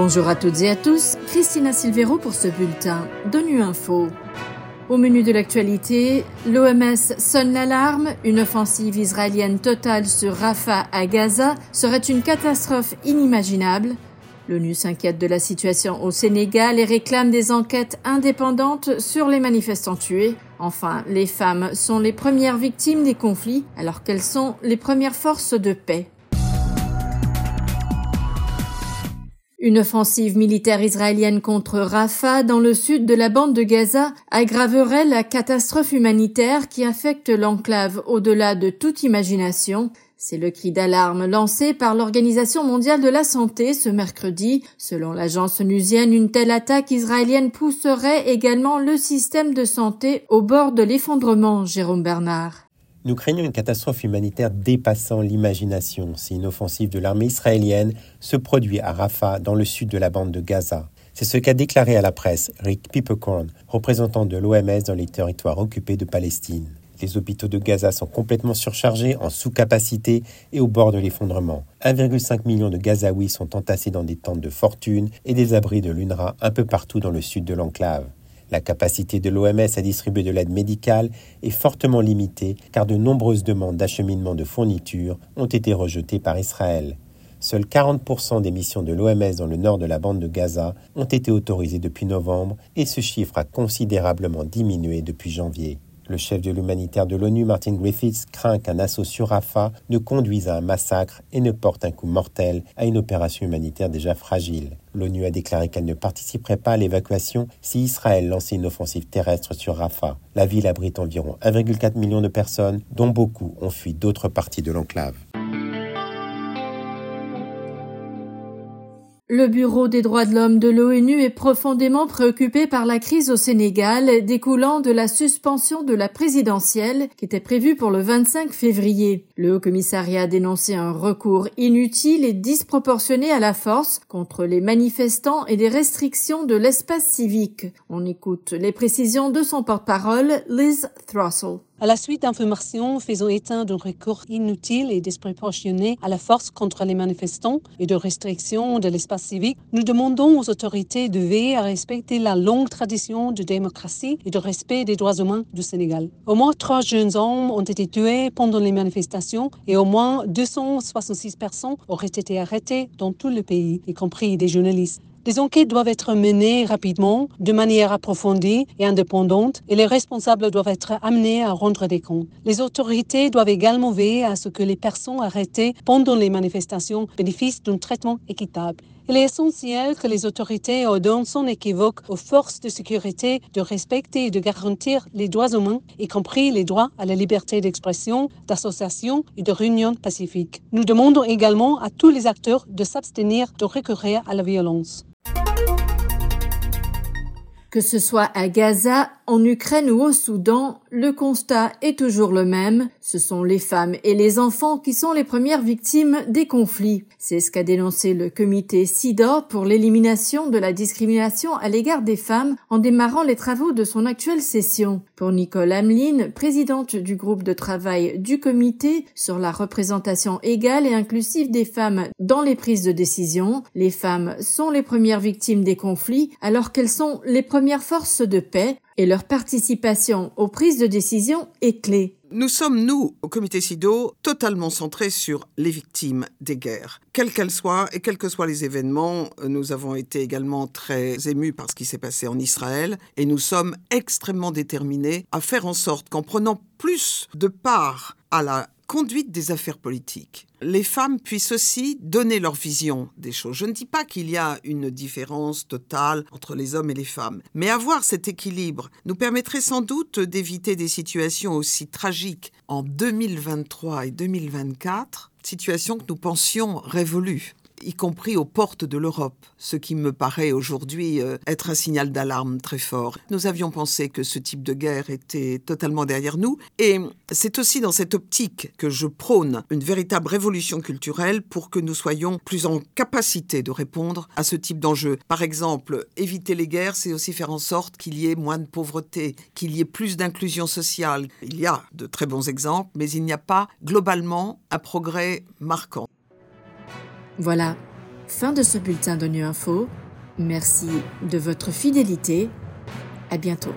Bonjour à toutes et à tous, Cristina Silveiro pour ce bulletin d'ONU Info. Au menu de l'actualité, l'OMS sonne l'alarme, une offensive israélienne totale sur Rafah à Gaza serait une catastrophe inimaginable. L'ONU s'inquiète de la situation au Sénégal et réclame des enquêtes indépendantes sur les manifestants tués. Enfin, les femmes sont les premières victimes des conflits alors qu'elles sont les premières forces de paix. Une offensive militaire israélienne contre Rafah dans le sud de la bande de Gaza aggraverait la catastrophe humanitaire qui affecte l'enclave au-delà de toute imagination. C'est le cri d'alarme lancé par l'Organisation mondiale de la santé ce mercredi. Selon l'agence onusienne, une telle attaque israélienne pousserait également le système de santé au bord de l'effondrement, Jérôme Bernard. Nous craignons une catastrophe humanitaire dépassant l'imagination si une offensive de l'armée israélienne se produit à Rafah, dans le sud de la bande de Gaza. C'est ce qu'a déclaré à la presse Rick Peeperkorn, représentant de l'OMS dans les territoires occupés de Palestine. Les hôpitaux de Gaza sont complètement surchargés, en sous-capacité et au bord de l'effondrement. 1,5 million de Gazaouis sont entassés dans des tentes de fortune et des abris de l'UNRWA un peu partout dans le sud de l'enclave. La capacité de l'OMS à distribuer de l'aide médicale est fortement limitée car de nombreuses demandes d'acheminement de fournitures ont été rejetées par Israël. Seuls 40% des missions de l'OMS dans le nord de la bande de Gaza ont été autorisées depuis novembre et ce chiffre a considérablement diminué depuis janvier. Le chef de l'humanitaire de l'ONU, Martin Griffiths, craint qu'un assaut sur Rafah ne conduise à un massacre et ne porte un coup mortel à une opération humanitaire déjà fragile. L'ONU a déclaré qu'elle ne participerait pas à l'évacuation si Israël lançait une offensive terrestre sur Rafah. La ville abrite environ 1,4 million de personnes, dont beaucoup ont fui d'autres parties de l'enclave. Le Bureau des droits de l'homme de l'ONU est profondément préoccupé par la crise au Sénégal découlant de la suspension de la présidentielle qui était prévue pour le 25 février. Le Haut-Commissariat a dénoncé un recours inutile et disproportionné à la force contre les manifestants et des restrictions de l'espace civique. On écoute les précisions de son porte-parole, Liz Throssell. À la suite d'informations faisant état d'un recours inutile et disproportionné à la force contre les manifestants et de restrictions de l'espace civique, nous demandons aux autorités de veiller à respecter la longue tradition de démocratie et de respect des droits humains du Sénégal. Au moins 3 jeunes hommes ont été tués pendant les manifestations et au moins 266 personnes auraient été arrêtées dans tout le pays, y compris des journalistes. Les enquêtes doivent être menées rapidement, de manière approfondie et indépendante, et les responsables doivent être amenés à rendre des comptes. Les autorités doivent également veiller à ce que les personnes arrêtées pendant les manifestations bénéficient d'un traitement équitable. Il est essentiel que les autorités ordonnent sans équivoque aux forces de sécurité de respecter et de garantir les droits humains, y compris les droits à la liberté d'expression, d'association et de réunion pacifique. Nous demandons également à tous les acteurs de s'abstenir de recourir à la violence. Que ce soit à Gaza, en Ukraine ou au Soudan, le constat est toujours le même. Ce sont les femmes et les enfants qui sont les premières victimes des conflits. C'est ce qu'a dénoncé le comité SIDOR pour l'élimination de la discrimination à l'égard des femmes en démarrant les travaux de son actuelle session. Pour Nicole Ameline, présidente du groupe de travail du comité sur la représentation égale et inclusive des femmes dans les prises de décision, les femmes sont les premières victimes des conflits alors qu'elles sont les premières forces de paix et leur participation aux prises de décision est clé. Nous sommes, nous, au comité CEDAW, totalement centrés sur les victimes des guerres. Quelles qu'elles soient et quels que soient les événements, nous avons été également très émus par ce qui s'est passé en Israël et nous sommes extrêmement déterminés à faire en sorte qu'en prenant plus de part à la conduite des affaires politiques, les femmes puissent aussi donner leur vision des choses. Je ne dis pas qu'il y a une différence totale entre les hommes et les femmes, mais avoir cet équilibre nous permettrait sans doute d'éviter des situations aussi tragiques en 2023 et 2024, situations que nous pensions révolues, y compris aux portes de l'Europe, ce qui me paraît aujourd'hui être un signal d'alarme très fort. Nous avions pensé que ce type de guerre était totalement derrière nous et c'est aussi dans cette optique que je prône une véritable révolution culturelle pour que nous soyons plus en capacité de répondre à ce type d'enjeux. Par exemple, éviter les guerres, c'est aussi faire en sorte qu'il y ait moins de pauvreté, qu'il y ait plus d'inclusion sociale. Il y a de très bons exemples, mais il n'y a pas globalement un progrès marquant. Voilà, Fin de ce bulletin d'ONU Info. Merci de votre fidélité. À bientôt.